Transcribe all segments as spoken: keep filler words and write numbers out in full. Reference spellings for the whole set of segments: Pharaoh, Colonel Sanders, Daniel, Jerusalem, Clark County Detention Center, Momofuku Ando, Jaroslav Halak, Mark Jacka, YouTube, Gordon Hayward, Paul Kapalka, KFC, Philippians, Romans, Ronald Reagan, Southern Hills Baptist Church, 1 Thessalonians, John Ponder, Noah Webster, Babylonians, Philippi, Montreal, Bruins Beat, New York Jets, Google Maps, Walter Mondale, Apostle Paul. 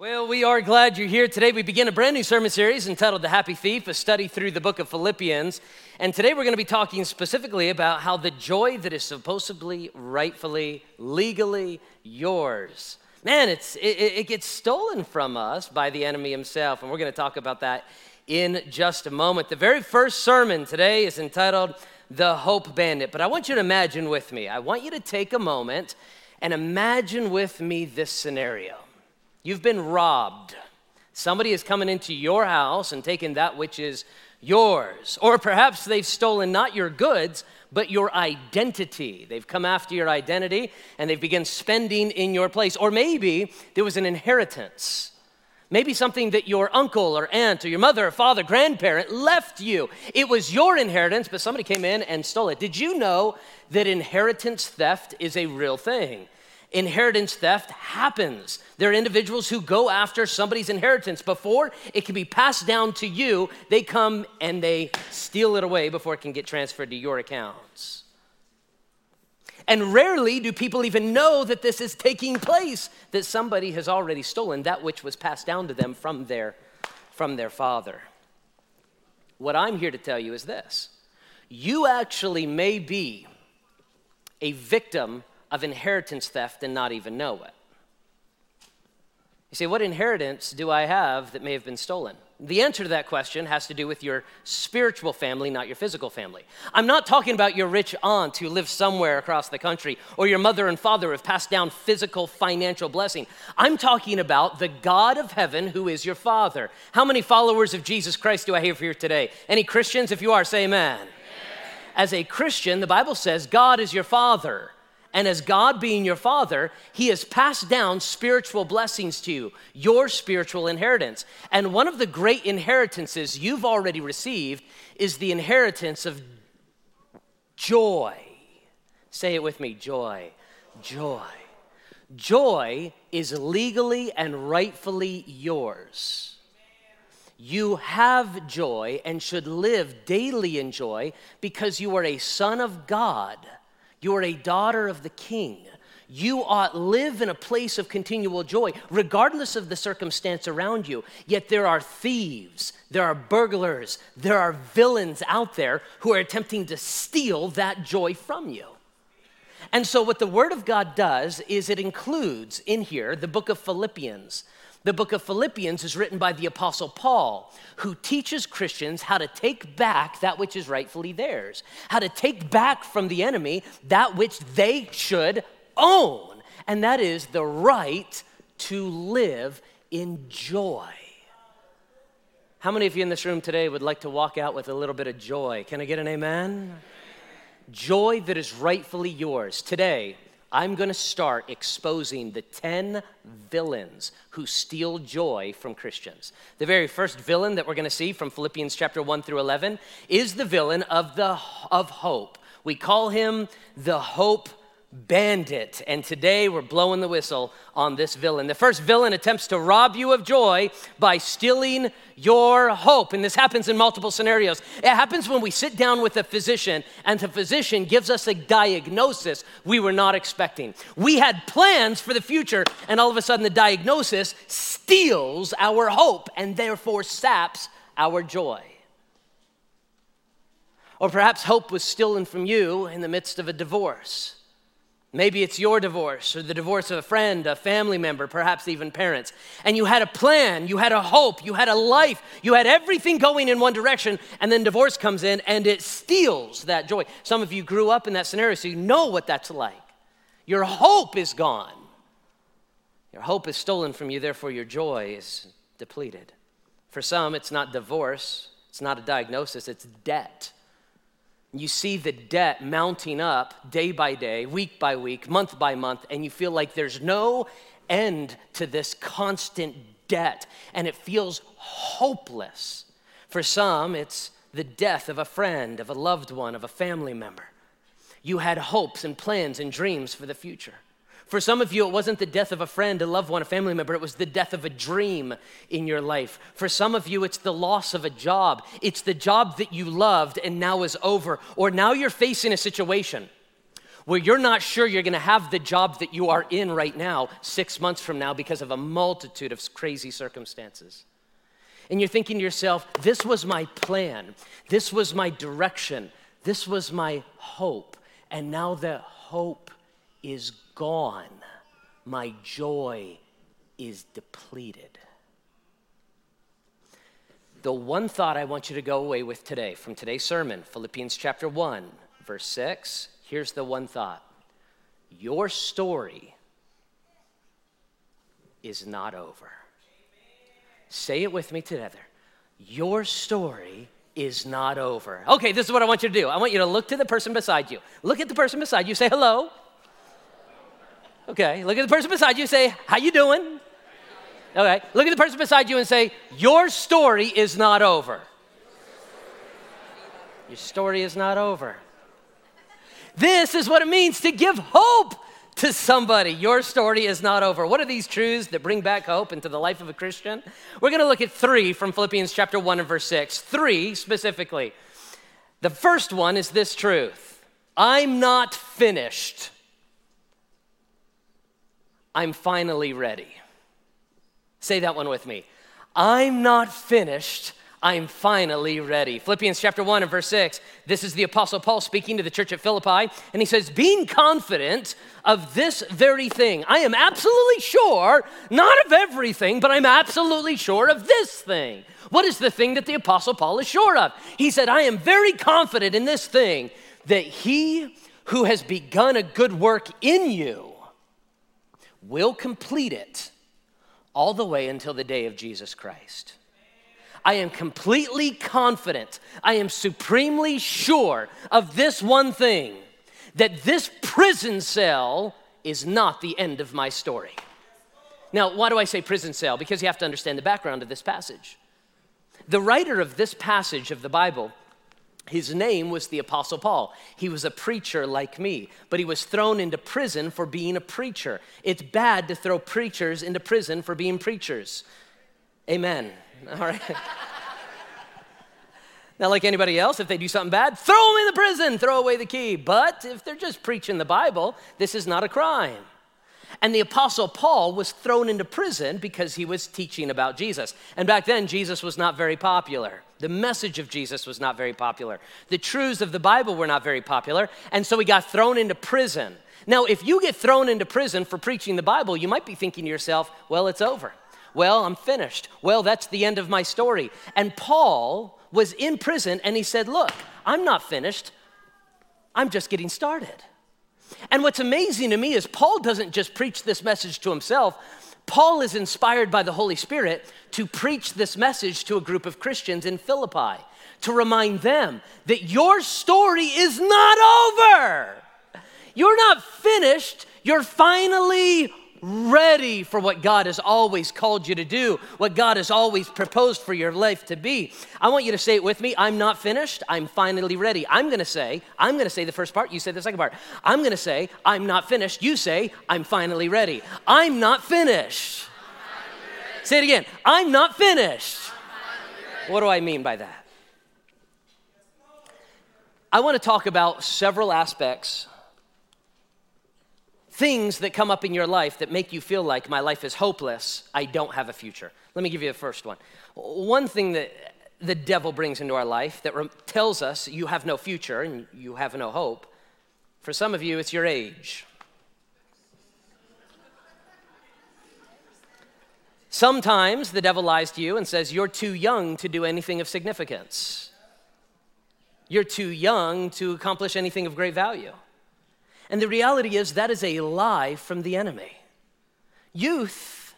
Well, we are glad you're here. Today we begin a brand new sermon series entitled The Happy Thief, a study through the book of Philippians. And today we're going to be talking specifically about how the joy that is supposedly, rightfully, legally yours, man, it's it, it gets stolen from us by the enemy himself. And we're going to talk about that in just a moment. The very first sermon today is entitled The Hope Bandit. But I want you to imagine with me, I want you to take a moment and imagine with me this scenario. You've been robbed. Somebody is coming into your house and taking that which is yours. Or perhaps they've stolen not your goods, but your identity. They've come after your identity and they've begun spending in your place. Or maybe there was an inheritance. Maybe something that your uncle or aunt or your mother or father, grandparent left you. It was your inheritance, but somebody came in and stole it. Did you know that inheritance theft is a real thing? Inheritance theft happens. There are individuals who go after somebody's inheritance. Before it can be passed down to you, they come and they steal it away before it can get transferred to your accounts. And rarely do people even know that this is taking place, that somebody has already stolen that which was passed down to them from their, from their father. What I'm here to tell you is this. You actually may be a victim of inheritance theft and not even know it. You say, what inheritance do I have that may have been stolen? The answer to that question has to do with your spiritual family, not your physical family. I'm not talking about your rich aunt who lives somewhere across the country, or your mother and father who have passed down physical financial blessing. I'm talking about the God of heaven who is your Father. How many followers of Jesus Christ do I have here today? Any Christians? If you are, say amen. Amen. As a Christian, the Bible says God is your Father. And as God being your Father, he has passed down spiritual blessings to you, your spiritual inheritance. And one of the great inheritances you've already received is the inheritance of joy. Say it with me, joy, joy. Joy is legally and rightfully yours. You have joy and should live daily in joy because you are a son of God. You are a daughter of the King. You ought live in a place of continual joy, regardless of the circumstance around you. Yet there are thieves, there are burglars, there are villains out there who are attempting to steal that joy from you. And so what the Word of God does is it includes in here the book of Philippians. The book of Philippians is written by the Apostle Paul, who teaches Christians how to take back that which is rightfully theirs, how to take back from the enemy that which they should own, and that is the right to live in joy. How many of you in this room today would like to walk out with a little bit of joy? Can I get an amen? Joy that is rightfully yours. Today, I'm going to start exposing the ten villains who steal joy from Christians. The very first villain that we're going to see from Philippians chapter one through eleven is the villain of the of hope. We call him the hope bandit. And today we're blowing the whistle on this villain. The first villain attempts to rob you of joy by stealing your hope. And this happens in multiple scenarios. It happens when we sit down with a physician and the physician gives us a diagnosis we were not expecting. We had plans for the future and all of a sudden the diagnosis steals our hope and therefore saps our joy. Or perhaps hope was stolen from you in the midst of a divorce. Maybe it's your divorce or the divorce of a friend, a family member, perhaps even parents. And you had a plan, you had a hope, you had a life, you had everything going in one direction, and then divorce comes in and it steals that joy. Some of you grew up in that scenario, so you know what that's like. Your hope is gone. Your hope is stolen from you, therefore your joy is depleted. For some, it's not divorce, it's not a diagnosis, it's debt. You see the debt mounting up day by day, week by week, month by month, and you feel like there's no end to this constant debt, and it feels hopeless. For some, it's the death of a friend, of a loved one, of a family member. You had hopes and plans and dreams for the future. For some of you, it wasn't the death of a friend, a loved one, a family member. It was the death of a dream in your life. For some of you, it's the loss of a job. It's the job that you loved and now is over. Or now you're facing a situation where you're not sure you're going to have the job that you are in right now six months from now because of a multitude of crazy circumstances. And you're thinking to yourself, this was my plan. This was my direction. This was my hope. And now the hope is gone. My joy is depleted. The one thought I want you to go away with today, from today's sermon, Philippians chapter one, verse six, here's the one thought. Your story is not over. Say it with me together. Your story is not over. Okay, this is what I want you to do. I want you to look to the person beside you. Look at the person beside you. Say hello. Okay, look at the person beside you. Say, how you doing? Okay, look at the person beside you and say, your story is not over. Your story is not over. This is what it means to give hope to somebody. Your story is not over. What are these truths that bring back hope into the life of a Christian? We're going to look at three from Philippians chapter one and verse six. Three specifically. The first one is this truth. I'm not finished. I'm finally ready. Say that one with me. I'm not finished. I'm finally ready. Philippians chapter one and verse six. This is the Apostle Paul speaking to the church at Philippi. And he says, being confident of this very thing. I am absolutely sure, not of everything, but I'm absolutely sure of this thing. What is the thing that the Apostle Paul is sure of? He said, I am very confident in this thing, that he who has begun a good work in you will complete it all the way until the day of Jesus Christ. I am completely confident, I am supremely sure of this one thing, that this prison cell is not the end of my story. Now, why do I say prison cell? Because you have to understand the background of this passage. The writer of this passage of the Bible, his name was the Apostle Paul. He was a preacher like me, but he was thrown into prison for being a preacher. It's bad to throw preachers into prison for being preachers. Amen. All right. Not like anybody else, if they do something bad, throw them in the prison, throw away the key. But if they're just preaching the Bible, this is not a crime. And the Apostle Paul was thrown into prison because he was teaching about Jesus. And back then, Jesus was not very popular. The message of Jesus was not very popular. The truths of the Bible were not very popular. And so he got thrown into prison. Now, if you get thrown into prison for preaching the Bible, you might be thinking to yourself, well, it's over. Well, I'm finished. Well, that's the end of my story. And Paul was in prison and he said, look, I'm not finished. I'm just getting started. And what's amazing to me is Paul doesn't just preach this message to himself. Paul is inspired by the Holy Spirit to preach this message to a group of Christians in Philippi, to remind them that your story is not over. You're not finished. You're finally ready for what God has always called you to do, what God has always proposed for your life to be. I want you to say it with me. I'm not finished. I'm finally ready. I'm going to say, I'm going to say the first part. You say the second part. I'm going to say, I'm not finished. You say, I'm finally ready. I'm not finished. I'm not say it again. I'm not finished. I'm what do I mean by that? I want to talk about several aspects, things that come up in your life that make you feel like my life is hopeless, I don't have a future. Let me give you the first one. One thing that the devil brings into our life that tells us you have no future and you have no hope, for some of you, it's your age. Sometimes the devil lies to you and says you're too young to do anything of significance. You're too young to accomplish anything of great value. And the reality is that is a lie from the enemy. Youth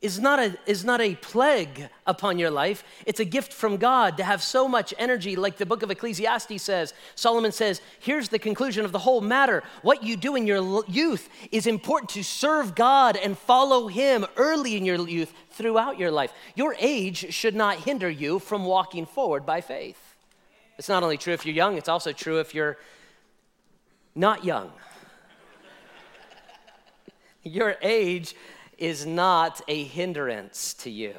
is not a, is not a plague upon your life. It's a gift from God to have so much energy, like the book of Ecclesiastes says. Solomon says, here's the conclusion of the whole matter. What you do in your youth is important to serve God and follow him early in your youth throughout your life. Your age should not hinder you from walking forward by faith. It's not only true if you're young, it's also true if you're not young. Your age is not a hindrance to you.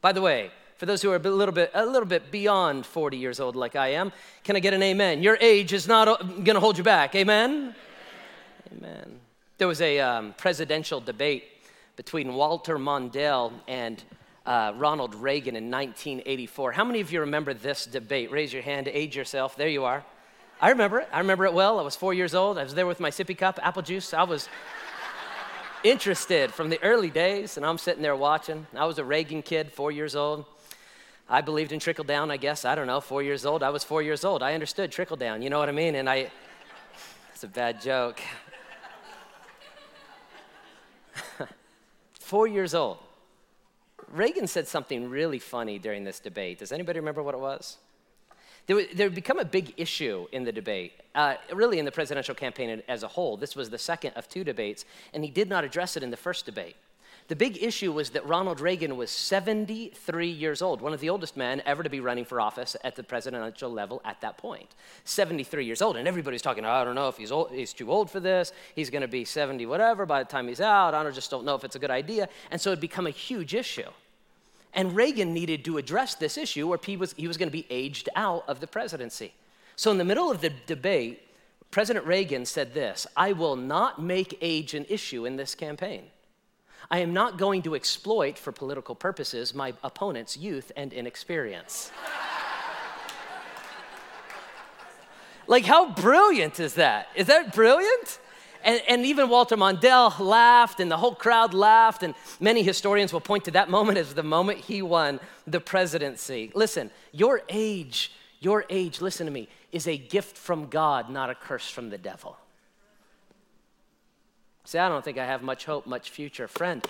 By the way, for those who are a little bit a little bit beyond forty years old like I am, can I get an amen? Your age is not going to hold you back. Amen? Amen. There was a um, presidential debate between Walter Mondale and uh, Ronald Reagan in nineteen eighty-four. How many of you remember this debate? Raise your hand to age yourself. There you are. I remember it. I remember it well. I was four years old. I was there with my sippy cup, apple juice. I was interested from the early days, and I'm sitting there watching. I was a Reagan kid, four years old. I believed in trickle down, I guess. I don't know, four years old. I was four years old. I understood trickle down. You know what I mean? And I, it's a bad joke. Four years old. Reagan said something really funny during this debate. Does anybody remember what it was? There would, there would become a big issue in the debate, uh, really in the presidential campaign as a whole. This was the second of two debates, and he did not address it in the first debate. The big issue was that Ronald Reagan was seventy-three years old, one of the oldest men ever to be running for office at the presidential level at that point. seventy-three years old, and everybody's talking, I don't know if he's old, he's too old for this, he's gonna be seventy whatever by the time he's out, I just don't know if it's a good idea, and so it'd become a huge issue. And Reagan needed to address this issue where he was, he was going to be aged out of the presidency. So in the middle of the debate, President Reagan said this, I will not make age an issue in this campaign. I am not going to exploit for political purposes my opponent's youth and inexperience. Like, how brilliant is that? Is that brilliant? And, and even Walter Mondale laughed, and the whole crowd laughed, and many historians will point to that moment as the moment he won the presidency. Listen, your age, your age, listen to me, is a gift from God, not a curse from the devil. See, I don't think I have much hope, much future. Friend,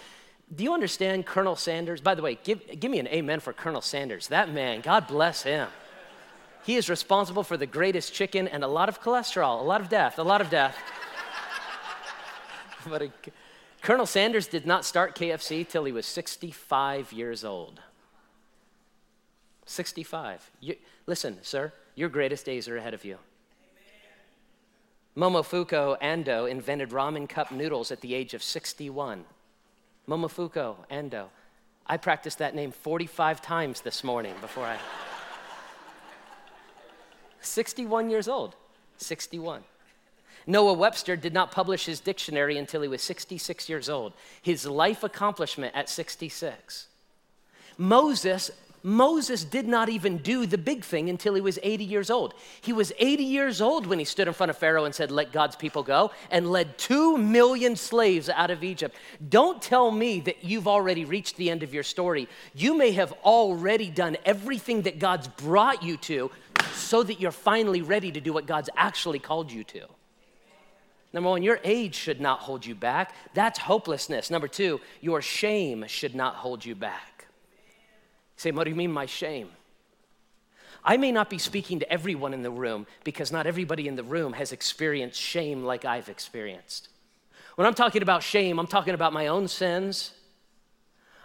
do you understand Colonel Sanders? By the way, give, give me an amen for Colonel Sanders. That man, God bless him. He is responsible for the greatest chicken and a lot of cholesterol, a lot of death, a lot of death. But a, Colonel Sanders did not start K F C till he was sixty-five years old. sixty-five. You, listen, sir, your greatest days are ahead of you. Amen. Momofuku Ando invented ramen cup noodles at the age of sixty-one. Momofuku Ando. I practiced that name forty-five times this morning before I... sixty-one years old. sixty-one. Noah Webster did not publish his dictionary until he was sixty-six years old. His life accomplishment at sixty-six. Moses, Moses did not even do the big thing until he was eighty years old. He was eighty years old when he stood in front of Pharaoh and said, let God's people go, and led two million slaves out of Egypt. Don't tell me that you've already reached the end of your story. You may have already done everything that God's brought you to so that you're finally ready to do what God's actually called you to. Number one, your age should not hold you back. That's hopelessness. Number two, your shame should not hold you back. You say, what do you mean by shame? I may not be speaking to everyone in the room because not everybody in the room has experienced shame like I've experienced. When I'm talking about shame, I'm talking about my own sins.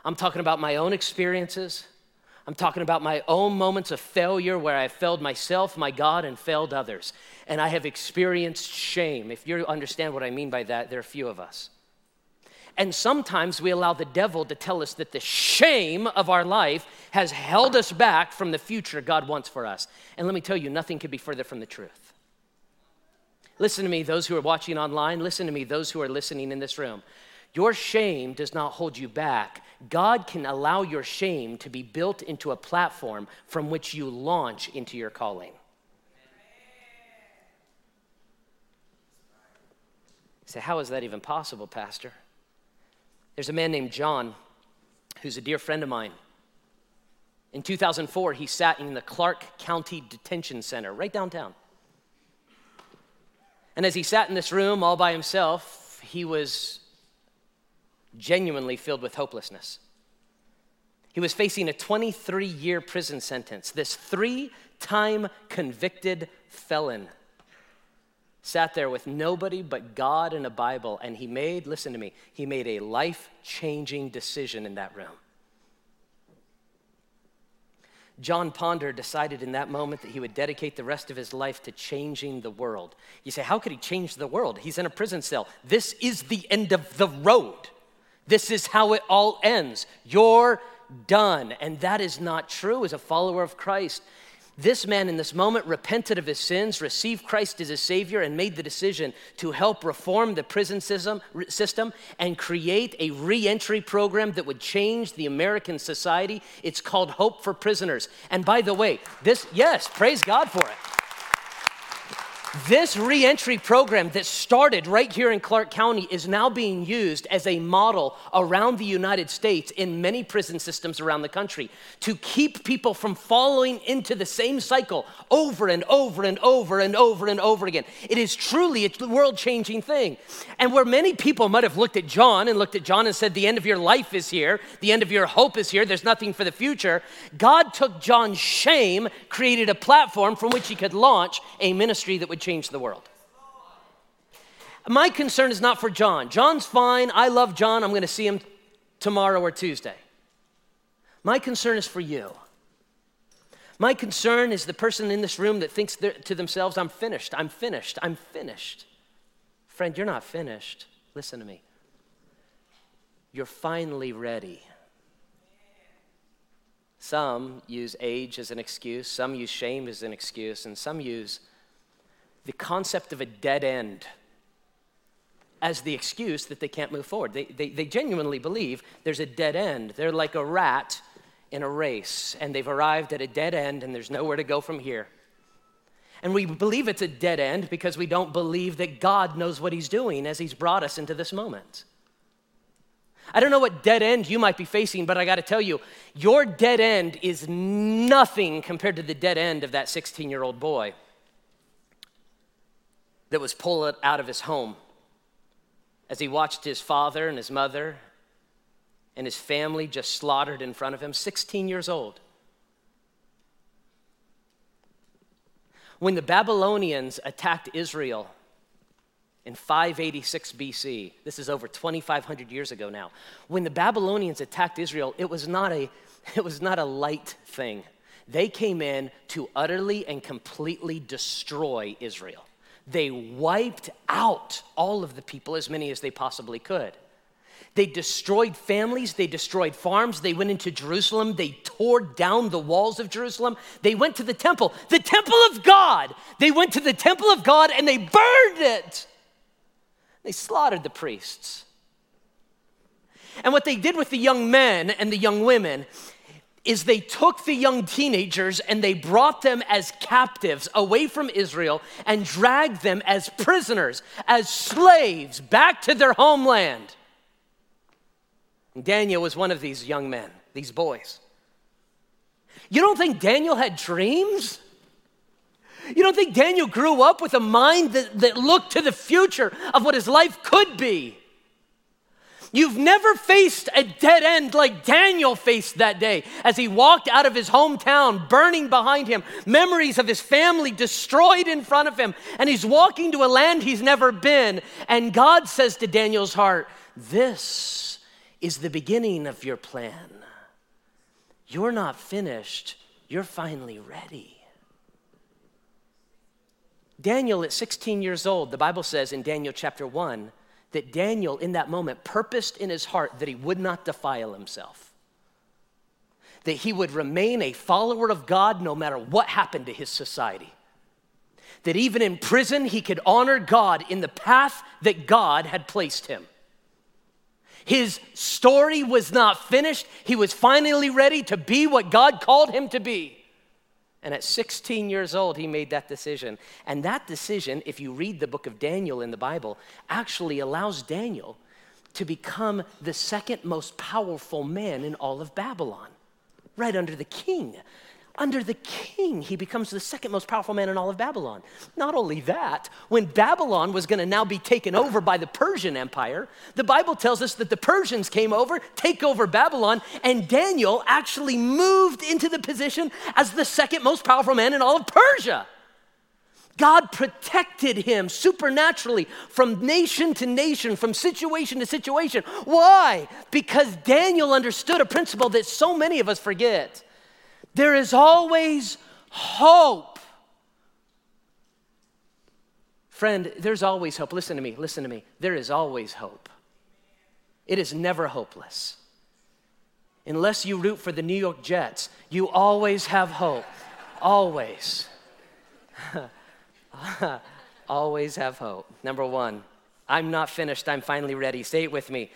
I'm talking about my own experiences. I'm talking about my own moments of failure where I failed myself, my God, and failed others. And I have experienced shame. If you understand what I mean by that, there are few of us. And sometimes we allow the devil to tell us that the shame of our life has held us back from the future God wants for us. And let me tell you, nothing could be further from the truth. Listen to me, those who are watching online. Listen to me, those who are listening in this room. Your shame does not hold you back. God can allow your shame to be built into a platform from which you launch into your calling. You say, how is that even possible, Pastor? There's a man named John who's a dear friend of mine. In two thousand four, he sat in the Clark County Detention Center, right downtown. And as he sat in this room all by himself, he was genuinely filled with hopelessness. He was facing a twenty-three year prison sentence. This three-time convicted felon sat there with nobody but God and a Bible, and he made, listen to me, he made a life-changing decision in that room. John Ponder decided in that moment that he would dedicate the rest of his life to changing the world. You say, how could he change the world? He's in a prison cell. This is the end of the road. This is how it all ends. You're done. And that is not true as a follower of Christ. This man in this moment repented of his sins, received Christ as his Savior, and made the decision to help reform the prison system and create a re-entry program that would change the American society. It's called Hope for Prisoners. And by the way, this, yes, praise God for it. This re-entry program that started right here in Clark County is now being used as a model around the United States in many prison systems around the country to keep people from falling into the same cycle over and over and over and over and over again. It is truly a world-changing thing. And where many people might have looked at John and looked at John and said, the end of your life is here, the end of your hope is here, there's nothing for the future, God took John's shame, created a platform from which he could launch a ministry that would change the world. My concern is not for John. John's fine. I love John. I'm going to see him tomorrow or Tuesday. My concern is for you. My concern is the person in this room that thinks to themselves, I'm finished, I'm finished, I'm finished. Friend, you're not finished. Listen to me. You're finally ready. Some use age as an excuse, some use shame as an excuse, and some use the concept of a dead end as the excuse that they can't move forward. They, they, they genuinely believe there's a dead end. They're like a rat in a race, and they've arrived at a dead end, and there's nowhere to go from here. And we believe it's a dead end because we don't believe that God knows what he's doing as he's brought us into this moment. I don't know what dead end you might be facing, but I got to tell you, your dead end is nothing compared to the dead end of that sixteen-year-old boy that was pulled out of his home as he watched his father and his mother and his family just slaughtered in front of him, sixteen years old. When the Babylonians attacked Israel in five eighty-six B C, this is over twenty-five hundred years ago now, when the Babylonians attacked Israel, it was not a, it was not a light thing. They came in to utterly and completely destroy Israel. They wiped out all of the people, as many as they possibly could. They destroyed families, they destroyed farms, they went into Jerusalem, they tore down the walls of Jerusalem, they went to the temple, the temple of God. They went to the temple of God and they burned it. They slaughtered the priests. And what they did with the young men and the young women is they took the young teenagers and they brought them as captives away from Israel and dragged them as prisoners, as slaves, back to their homeland. And Daniel was one of these young men, these boys. You don't think Daniel had dreams? You don't think Daniel grew up with a mind that, that looked to the future of what his life could be? You've never faced a dead end like Daniel faced that day as he walked out of his hometown, burning behind him, memories of his family destroyed in front of him, and he's walking to a land he's never been, and God says to Daniel's heart, this is the beginning of your plan. You're not finished, you're finally ready. Daniel at sixteen years old, the Bible says in Daniel chapter one, that Daniel in that moment purposed in his heart that he would not defile himself, that he would remain a follower of God no matter what happened to his society, that even in prison he could honor God in the path that God had placed him. His story was not finished. He was finally ready to be what God called him to be. And at sixteen years old, he made that decision. And that decision, if you read the book of Daniel in the Bible, actually allows Daniel to become the second most powerful man in all of Babylon, right under the king. Under the king, he becomes the second most powerful man in all of Babylon. Not only that, when Babylon was going to now be taken over by the Persian Empire, the Bible tells us that the Persians came over, take over Babylon, and Daniel actually moved into the position as the second most powerful man in all of Persia. God protected him supernaturally from nation to nation, from situation to situation. Why? Because Daniel understood a principle that so many of us forget. There is always hope. Friend, there's always hope. Listen to me, listen to me. There is always hope. It is never hopeless. Unless you root for the New York Jets, you always have hope. Always. Always have hope. Number one, I'm not finished, I'm finally ready. Say it with me.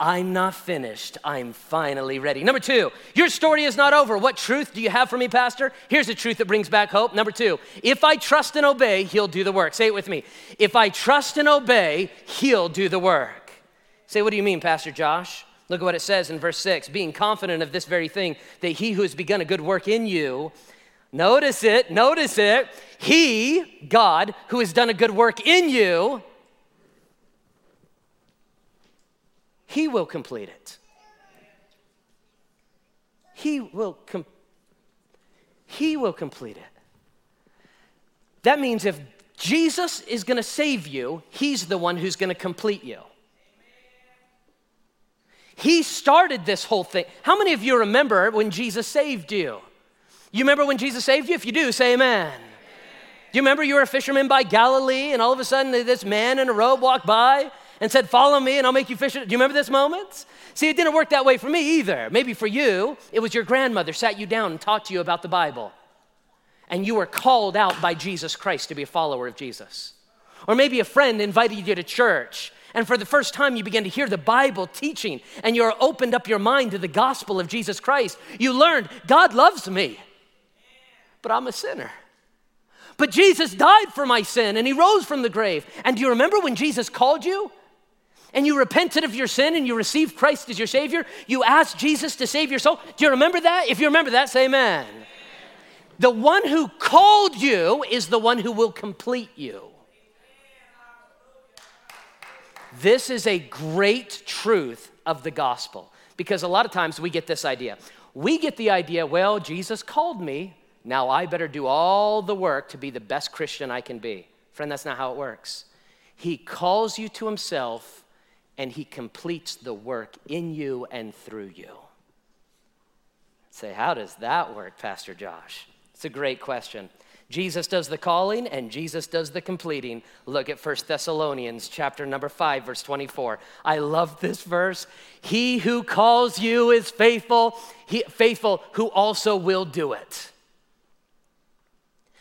I'm not finished, I'm finally ready. Number two, your story is not over. What truth do you have for me, Pastor? Here's the truth that brings back hope. Number two, if I trust and obey, he'll do the work. Say it with me. If I trust and obey, he'll do the work. Say, what do you mean, Pastor Josh? Look at what it says in verse six, being confident of this very thing, that he who has begun a good work in you, notice it, notice it, he, God, who has done a good work in you, he will complete it. He will, com- he will complete it. That means if Jesus is going to save you, he's the one who's going to complete you. He started this whole thing. How many of you remember when Jesus saved you? You remember when Jesus saved you? If you do, say amen. Amen. Do you remember you were a fisherman by Galilee, and all of a sudden this man in a robe walked by and said, follow me and I'll make you fish. Do you remember this moment? See, it didn't work that way for me either. Maybe for you, it was your grandmother sat you down and talked to you about the Bible. And you were called out by Jesus Christ to be a follower of Jesus. Or maybe a friend invited you to church. And for the first time, you began to hear the Bible teaching. And you opened up your mind to the gospel of Jesus Christ. You learned, God loves me, but I'm a sinner. But Jesus died for my sin and he rose from the grave. And do you remember when Jesus called you? And you repented of your sin and you received Christ as your Savior. You asked Jesus to save your soul. Do you remember that? If you remember that, say amen. Amen. The one who called you is the one who will complete you. This is a great truth of the gospel, because a lot of times we get this idea. We get the idea, well, Jesus called me, now I better do all the work to be the best Christian I can be. Friend, that's not how it works. He calls you to himself, and he completes the work in you and through you. Say, how does that work, Pastor Josh? It's a great question. Jesus does the calling, and Jesus does the completing. Look at First Thessalonians chapter number five, verse twenty-four. I love this verse. He who calls you is faithful, he, faithful who also will do it.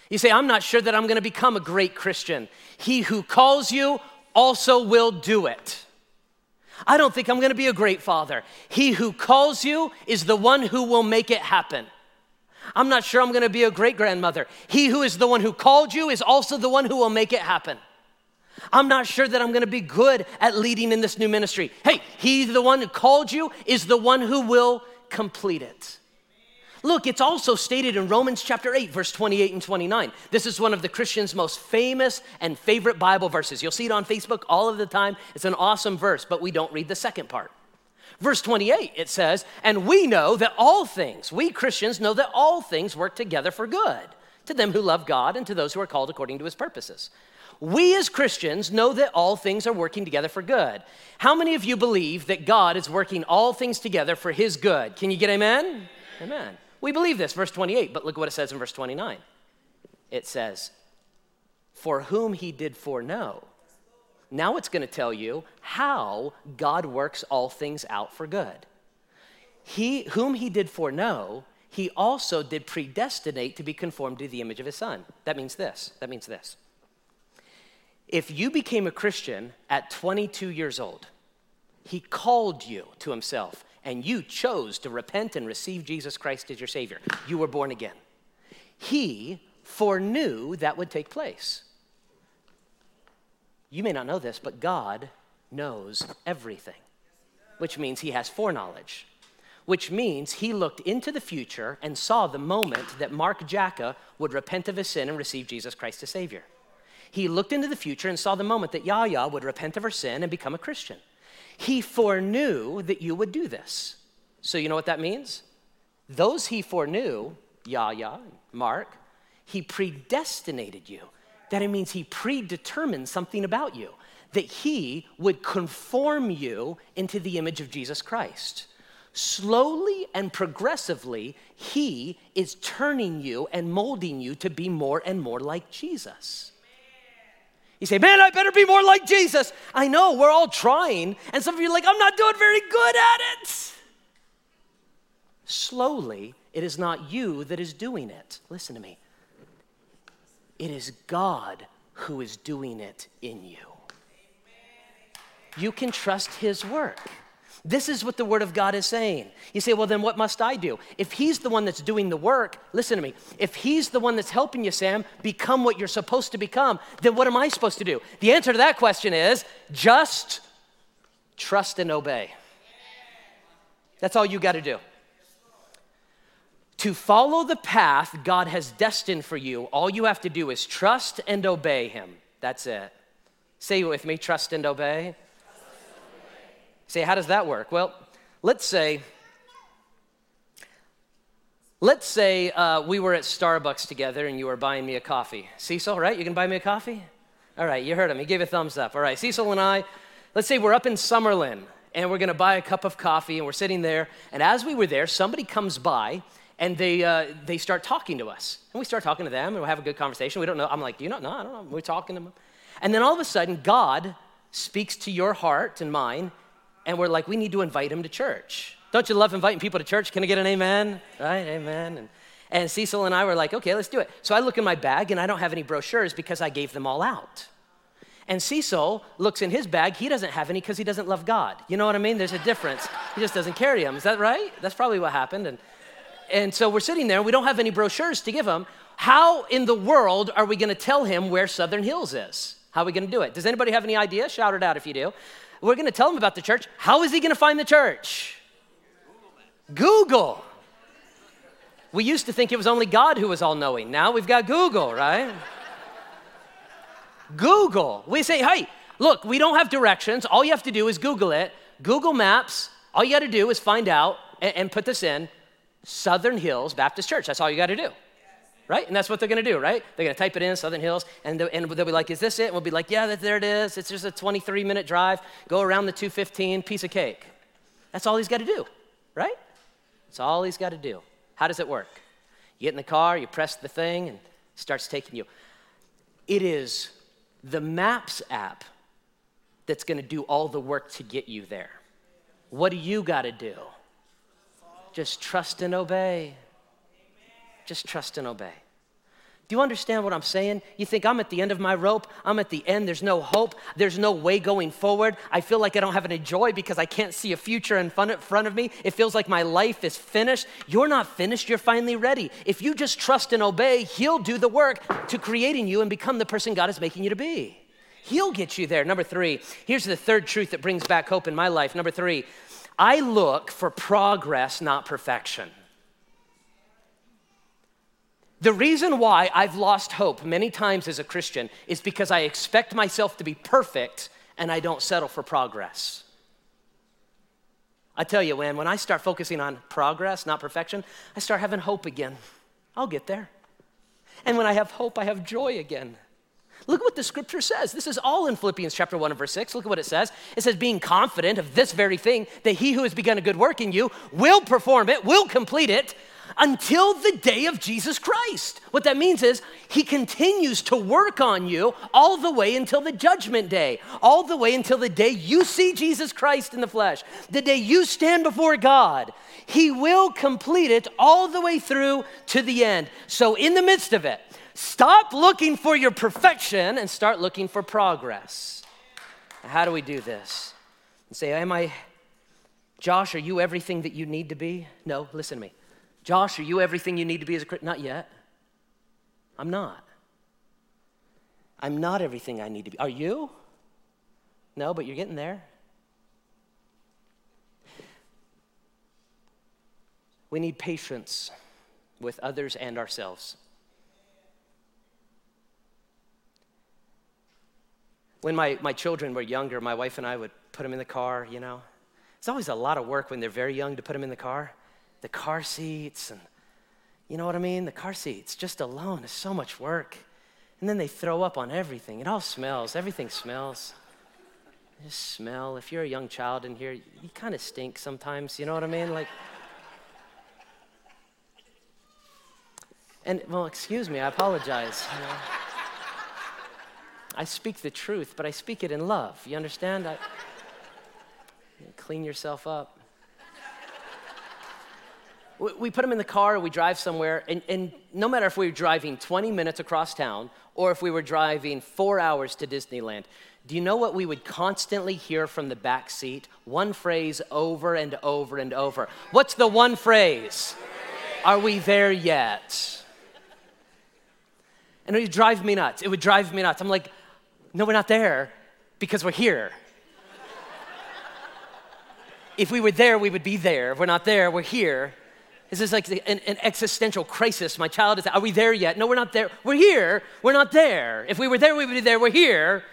You say, I'm not sure that I'm going to become a great Christian. He who calls you also will do it. I don't think I'm going to be a great father. He who calls you is the one who will make it happen. I'm not sure I'm going to be a great grandmother. He who is the one who called you is also the one who will make it happen. I'm not sure that I'm going to be good at leading in this new ministry. Hey, he's the one who called you is the one who will complete it. Look, it's also stated in Romans chapter eight, verse twenty-eight and twenty-nine. This is one of the Christian's most famous and favorite Bible verses. You'll see it on Facebook all of the time. It's an awesome verse, but we don't read the second part. Verse twenty-eight, it says, and we know that all things, we Christians know that all things work together for good to them who love God and to those who are called according to his purposes. We as Christians know that all things are working together for good. How many of you believe that God is working all things together for his good? Can you get amen? Amen. Amen. We believe this, verse twenty-eight, but look what it says in verse twenty-nine. It says, for whom he did foreknow. Now it's going to tell you how God works all things out for good. He whom he did foreknow, he also did predestinate to be conformed to the image of his son. That means this. That means this. If you became a Christian at twenty-two years old, he called you to himself, and you chose to repent and receive Jesus Christ as your Savior. You were born again. He foreknew that would take place. You may not know this, but God knows everything, which means he has foreknowledge, which means he looked into the future and saw the moment that Mark Jacka would repent of his sin and receive Jesus Christ as Savior. He looked into the future and saw the moment that Yahya would repent of her sin and become a Christian. He foreknew that you would do this. So you know what that means? Those he foreknew, Yahya, Mark, he predestinated you. That means he predetermined something about you, that he would conform you into the image of Jesus Christ. Slowly and progressively, he is turning you and molding you to be more and more like Jesus. You say, man, I better be more like Jesus. I know, we're all trying. And some of you are like, I'm not doing very good at it. Slowly, it is not you that is doing it. Listen to me. It is God who is doing it in you. You can trust his work. This is what the word of God is saying. You say, well, then what must I do? If he's the one that's doing the work, listen to me. If he's the one that's helping you, Sam, become what you're supposed to become, then what am I supposed to do? The answer to that question is just trust and obey. That's all you got to do. To follow the path God has destined for you, all you have to do is trust and obey him. That's it. Say it with me, trust and obey. Say, how does that work? Well, let's say, let's say uh, we were at Starbucks together and you were buying me a coffee. Cecil, right? You can buy me a coffee? All right, you heard him. He gave a thumbs up. All right, Cecil and I, let's say we're up in Summerlin and we're going to buy a cup of coffee and we're sitting there. And as we were there, somebody comes by and they uh, they start talking to us. And we start talking to them and we we'll have a good conversation. We don't know. I'm like, you don't know? I don't know. We're talking to them. And then all of a sudden, God speaks to your heart and mine. And we're like, we need to invite him to church. Don't you love inviting people to church? Can I get an amen? Right, amen. And, and Cecil and I were like, okay, let's do it. So I look in my bag, and I don't have any brochures because I gave them all out. And Cecil looks in his bag. He doesn't have any because he doesn't love God. You know what I mean? There's a difference. He just doesn't carry them. Is that right? That's probably what happened. And, and so we're sitting there. We don't have any brochures to give him. How in the world are we going to tell him where Southern Hills is? How are we going to do it? Does anybody have any idea? Shout it out if you do. We're going to tell him about the church. How is he going to find the church? Google. We used to think it was only God who was all-knowing. Now we've got Google, right? Google. We say, hey, look, we don't have directions. All you have to do is Google it. Google Maps. All you got to do is find out and, and put this in, Southern Hills Baptist Church. That's all you got to do. Right? And that's what they're going to do, right? They're going to type it in, Southern Hills, and they'll, and they'll be like, is this it? And we'll be like, yeah, there it is. It's just a twenty-three minute drive. Go around the two fifteen, piece of cake. That's all he's got to do, right? That's all he's got to do. How does it work? You get in the car, you press the thing, and it starts taking you. It is the Maps app that's going to do all the work to get you there. What do you got to do? Just trust and obey. Just trust and obey. Do you understand what I'm saying? You think I'm at the end of my rope. I'm at the end. There's no hope. There's no way going forward. I feel like I don't have any joy because I can't see a future in front of me. It feels like my life is finished. You're not finished. You're finally ready. If you just trust and obey, he'll do the work to creating you and become the person God is making you to be. He'll get you there. Number three, here's the third truth that brings back hope in my life. Number three, I look for progress, not perfection. The reason why I've lost hope many times as a Christian is because I expect myself to be perfect and I don't settle for progress. I tell you, when, when I start focusing on progress, not perfection, I start having hope again. I'll get there. And when I have hope, I have joy again. Look what the scripture says. This is all in Philippians chapter one and verse six. Look at what it says. It says, being confident of this very thing, that he who has begun a good work in you will perform it, will complete it, until the day of Jesus Christ. What that means is he continues to work on you all the way until the judgment day, all the way until the day you see Jesus Christ in the flesh, the day you stand before God. He will complete it all the way through to the end. So in the midst of it, stop looking for your perfection and start looking for progress. How do we do this? And say, am I, Josh, are you everything that you need to be? No, listen to me. Josh, are you everything you need to be as a Christian? Not yet. I'm not. I'm not everything I need to be. Are you? No, but you're getting there. We need patience with others and ourselves. When my, my children were younger, my wife and I would put them in the car, you know. It's always a lot of work when they're very young to put them in the car. The car seats, and you know what I mean? The car seats, just alone, is so much work. And then they throw up on everything. It all smells. Everything smells. You just smell. If you're a young child in here, you kind of stink sometimes. You know what I mean? Like, and well, excuse me. I apologize. You know? I speak the truth, but I speak it in love. You understand? I, you know, clean yourself up. We put them in the car, we drive somewhere, and, and no matter if we were driving twenty minutes across town or if we were driving four hours to Disneyland, do you know what we would constantly hear from the back seat? One phrase over and over and over. What's the one phrase? Are we there yet? And it would drive me nuts. It would drive me nuts. I'm like, no, we're not there because we're here. If we were there, we would be there. If we're not there, we're here. This is like an, an existential crisis. My child is, are we there yet? No, we're not there. We're here. We're not there. If we were there, we would be there. We're here.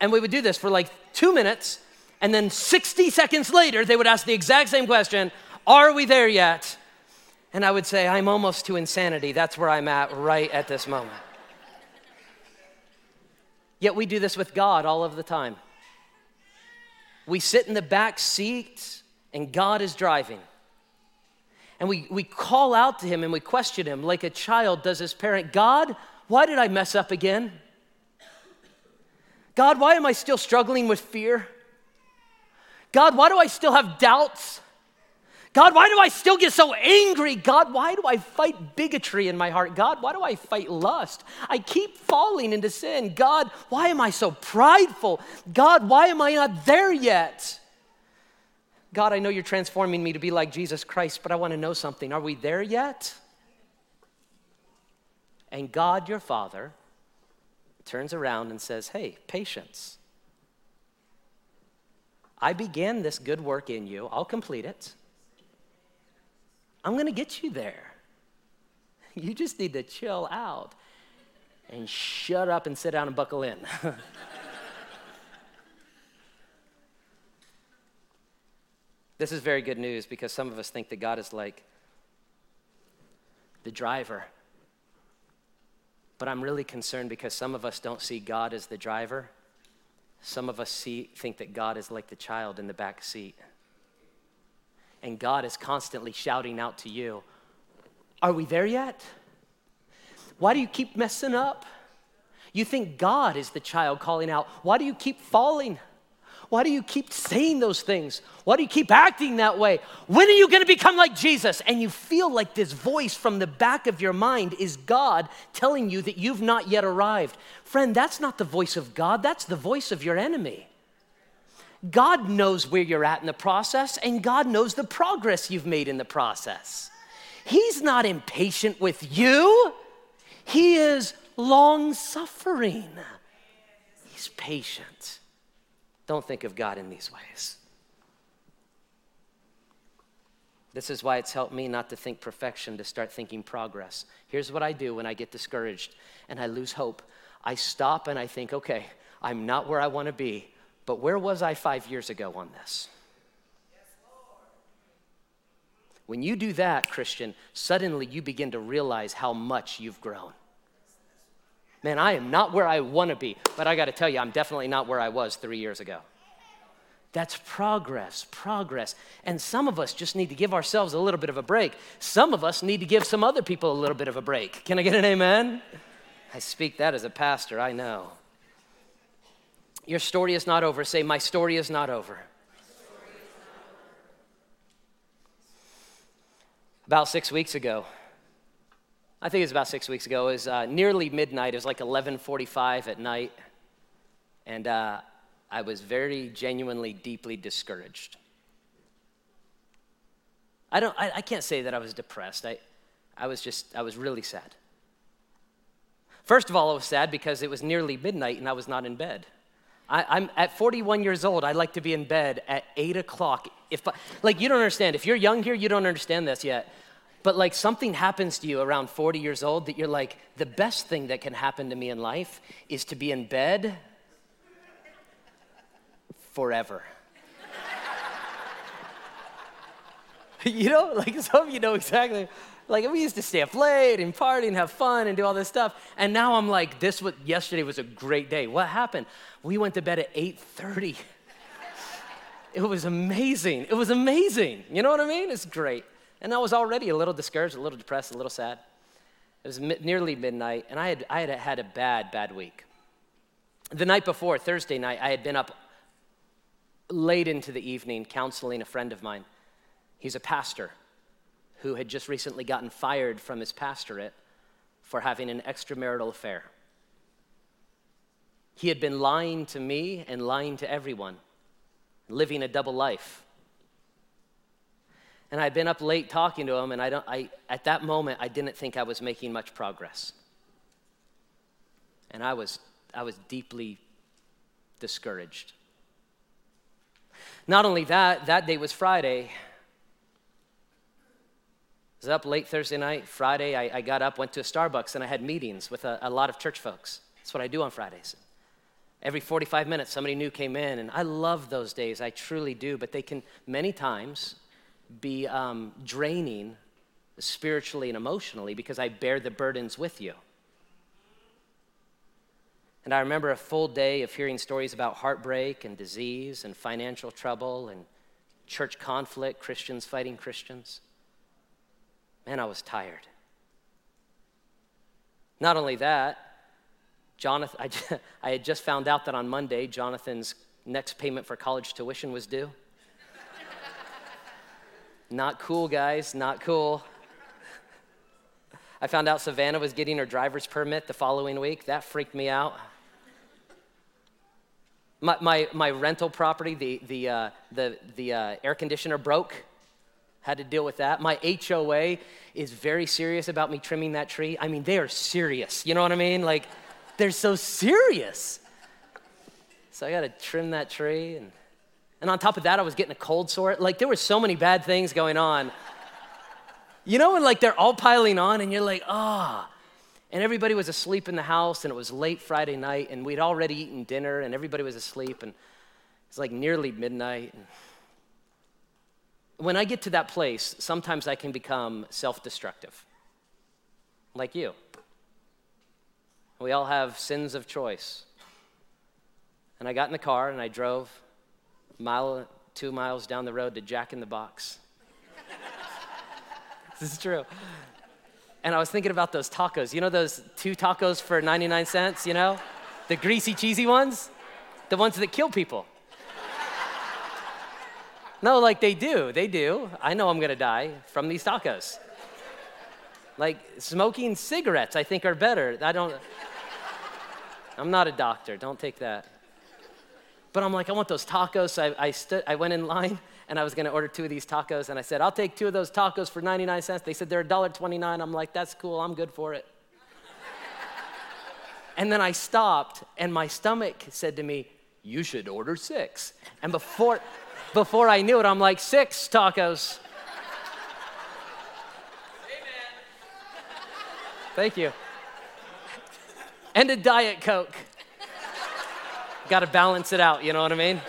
And we would do this for like two minutes. And then sixty seconds later, they would ask the exact same question. Are we there yet? And I would say, I'm almost to insanity. That's where I'm at right at this moment. Yet we do this with God all of the time. We sit in the back seat and God is driving. And we, we call out to him and we question him like a child does his parent. God, why did I mess up again? God, why am I still struggling with fear? God, why do I still have doubts? God, why do I still get so angry? God, why do I fight bigotry in my heart? God, why do I fight lust? I keep falling into sin. God, why am I so prideful? God, why am I not there yet? God, I know you're transforming me to be like Jesus Christ, but I want to know something. Are we there yet? And God, your Father, turns around and says, hey, patience. I began this good work in you. I'll complete it. I'm going to get you there. You just need to chill out and shut up and sit down and buckle in. This is very good news because some of us think that God is like the driver. But I'm really concerned because some of us don't see God as the driver. Some of us see, think that God is like the child in the back seat. And God is constantly shouting out to you, are we there yet? Why do you keep messing up? You think God is the child calling out, why do you keep falling? Why do you keep saying those things? Why do you keep acting that way? When are you going to become like Jesus? And you feel like this voice from the back of your mind is God telling you that you've not yet arrived. Friend, that's not the voice of God. That's the voice of your enemy. God knows where you're at in the process, and God knows the progress you've made in the process. He's not impatient with you. He is long-suffering. He's patient. Don't think of God in these ways. This is why it's helped me not to think perfection, to start thinking progress. Here's what I do when I get discouraged and I lose hope. I stop and I think, okay, I'm not where I want to be. But where was I five years ago on this? Yes, Lord. When you do that, Christian, suddenly you begin to realize how much you've grown. Man, I am not where I want to be, but I got to tell you, I'm definitely not where I was three years ago. That's progress, progress. And some of us just need to give ourselves a little bit of a break. Some of us need to give some other people a little bit of a break. Can I get an amen? I speak that as a pastor, I know. Your story is not over. Say, my story is not over. My story is not over. About six weeks ago, I think it was about six weeks ago, it was uh, nearly midnight. It was like eleven forty-five at night, and uh, I was very genuinely, deeply discouraged. I don't. I, I can't say that I was depressed. I, I was just. I was really sad. First of all, I was sad because it was nearly midnight and I was not in bed. I, I'm at forty-one years old, I like to be in bed at eight o'clock. If Like, you don't understand. If you're young here, you don't understand this yet. But like something happens to you around forty years old that you're like, the best thing that can happen to me in life is to be in bed forever. You know, like some of you know exactly. Like we used to stay up late and party and have fun and do all this stuff. And now I'm like, this was, yesterday was a great day. What happened? We went to bed at eight thirty. It was amazing. It was amazing. You know what I mean? It's great. And I was already a little discouraged, a little depressed, a little sad. It was mi- nearly midnight and I had, I had had a bad, bad week. The night before, Thursday night, I had been up late into the evening counseling a friend of mine. He's a pastor. who had just recently gotten fired from his pastorate for having an extramarital affair. He had been lying to me and lying to everyone, living a double life. And I'd been up late talking to him, and I don't, I, at that moment, I didn't think I was making much progress. And I was, I was deeply discouraged. Not only that, that day was Friday. I was up late Thursday night. Friday, I, I got up, went to a Starbucks, and I had meetings with a, a lot of church folks. That's what I do on Fridays. Every forty-five minutes, somebody new came in, and I love those days. I truly do, but they can many times be um, draining spiritually and emotionally because I bear the burdens with you. And I remember a full day of hearing stories about heartbreak and disease and financial trouble and church conflict, Christians fighting Christians. Man, I was tired. Not only that, Jonathan, I, just, I had just found out that on Monday, Jonathan's next payment for college tuition was due. Not cool, guys, not cool. I found out Savannah was getting her driver's permit the following week. That freaked me out. My my, my rental property, the the uh, the the uh, air conditioner broke. Had to deal with that. My H O A is very serious about me trimming that tree. I mean, they are serious. You know what I mean? Like. They're so serious. So I got to trim that tree. And, and on top of that, I was getting a cold sore. Like, there were so many bad things going on. You know when, like, they're all piling on, and you're like, ah. Oh. And everybody was asleep in the house, and it was late Friday night, and we'd already eaten dinner, and everybody was asleep, and it's like nearly midnight. When I get to that place, sometimes I can become self-destructive, like you. We all have sins of choice. And I got in the car and I drove a mile, two miles down the road to Jack in the Box. This is true. And I was thinking about those tacos. You know those two tacos for ninety-nine cents, you know? The greasy, cheesy ones? The ones that kill people. No, like they do, they do. I know I'm gonna die from these tacos. Like smoking cigarettes, I think are better. I don't... I'm not a doctor, don't take that. But I'm like, I want those tacos, so I, I, stood, I went in line, and I was gonna order two of these tacos, and I said, I'll take two of those tacos for ninety-nine cents. They said, they're one dollar and twenty-nine cents. I'm like, that's cool, I'm good for it. And then I stopped, and my stomach said to me, you should order six. And before, before I knew it, I'm like, six tacos. Amen. Thank you. And a Diet Coke. Got to balance it out, you know what I mean?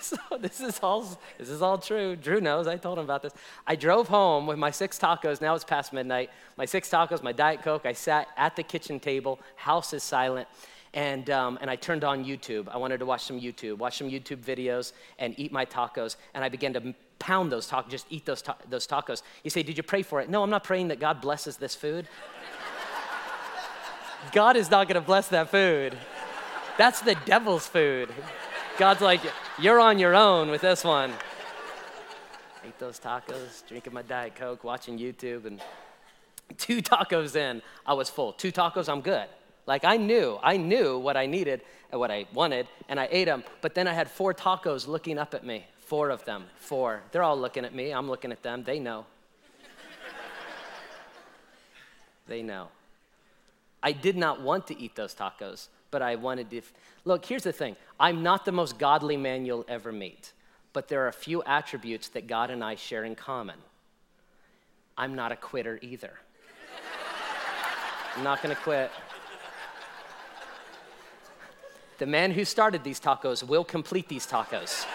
So this is all this is all true. Drew knows, I told him about this. I drove home with my six tacos, now it's past midnight, my six tacos, my Diet Coke, I sat at the kitchen table, house is silent, and um, and I turned on YouTube. I wanted to watch some YouTube, watch some YouTube videos, and eat my tacos, and I began to pound those tacos, just eat those, ta- those tacos. You say, did you pray for it? No, I'm not praying that God blesses this food. God is not going to bless that food. That's the devil's food. God's like, you're on your own with this one. Ate those tacos, drinking my Diet Coke, watching YouTube, and two tacos in, I was full. Two tacos, I'm good. Like I knew, I knew what I needed and what I wanted, and I ate them, but then I had four tacos looking up at me, four of them, four. They're all looking at me, I'm looking at them, they know. They know. I did not want to eat those tacos, but I wanted to. F- Look, here's the thing. I'm not the most godly man you'll ever meet, but there are a few attributes that God and I share in common. I'm not a quitter either. I'm not gonna quit. The man who started these tacos will complete these tacos.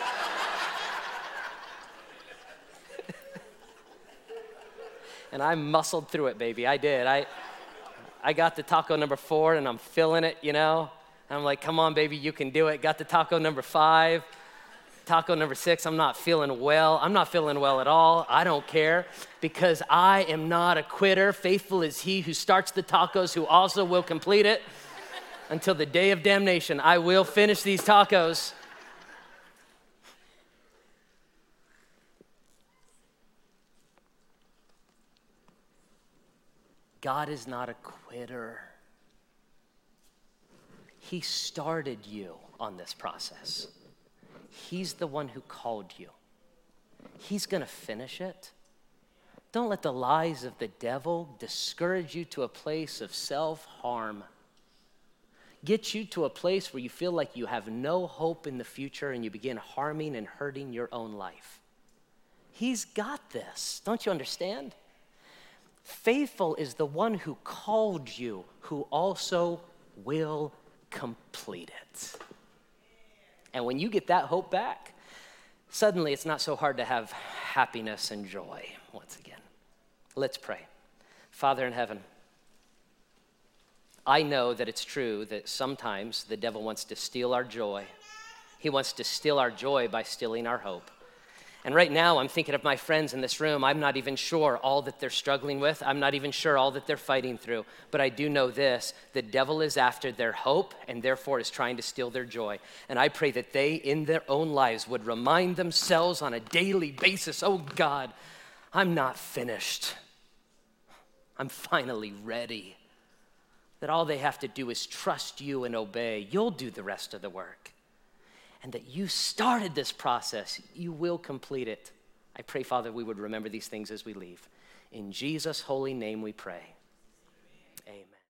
And I muscled through it, baby, I did. I. I got the taco number four, and I'm feeling it, you know? And I'm like, come on, baby, you can do it. Got the taco number five. Taco number six, I'm not feeling well. I'm not feeling well at all. I don't care because I am not a quitter. Faithful is he who starts the tacos, who also will complete it until the day of damnation. I will finish these tacos. God is not a quitter. He started you on this process. He's the one who called you. He's going to finish it. Don't let the lies of the devil discourage you to a place of self-harm. Get you to a place where you feel like you have no hope in the future and you begin harming and hurting your own life. He's got this. Don't you understand? Faithful is the one who called you, who also will complete it. And when you get that hope back, suddenly it's not so hard to have happiness and joy once again. Let's pray. Father in heaven, I know that it's true that sometimes the devil wants to steal our joy. He wants to steal our joy by stealing our hope. And right now, I'm thinking of my friends in this room. I'm not even sure all that they're struggling with. I'm not even sure all that they're fighting through. But I do know this, the devil is after their hope and therefore is trying to steal their joy. And I pray that they, in their own lives, would remind themselves on a daily basis, oh God, I'm not finished. I'm finally ready. That all they have to do is trust you and obey. You'll do the rest of the work. And that you started this process, you will complete it. I pray, Father, we would remember these things as we leave. In Jesus' holy name we pray.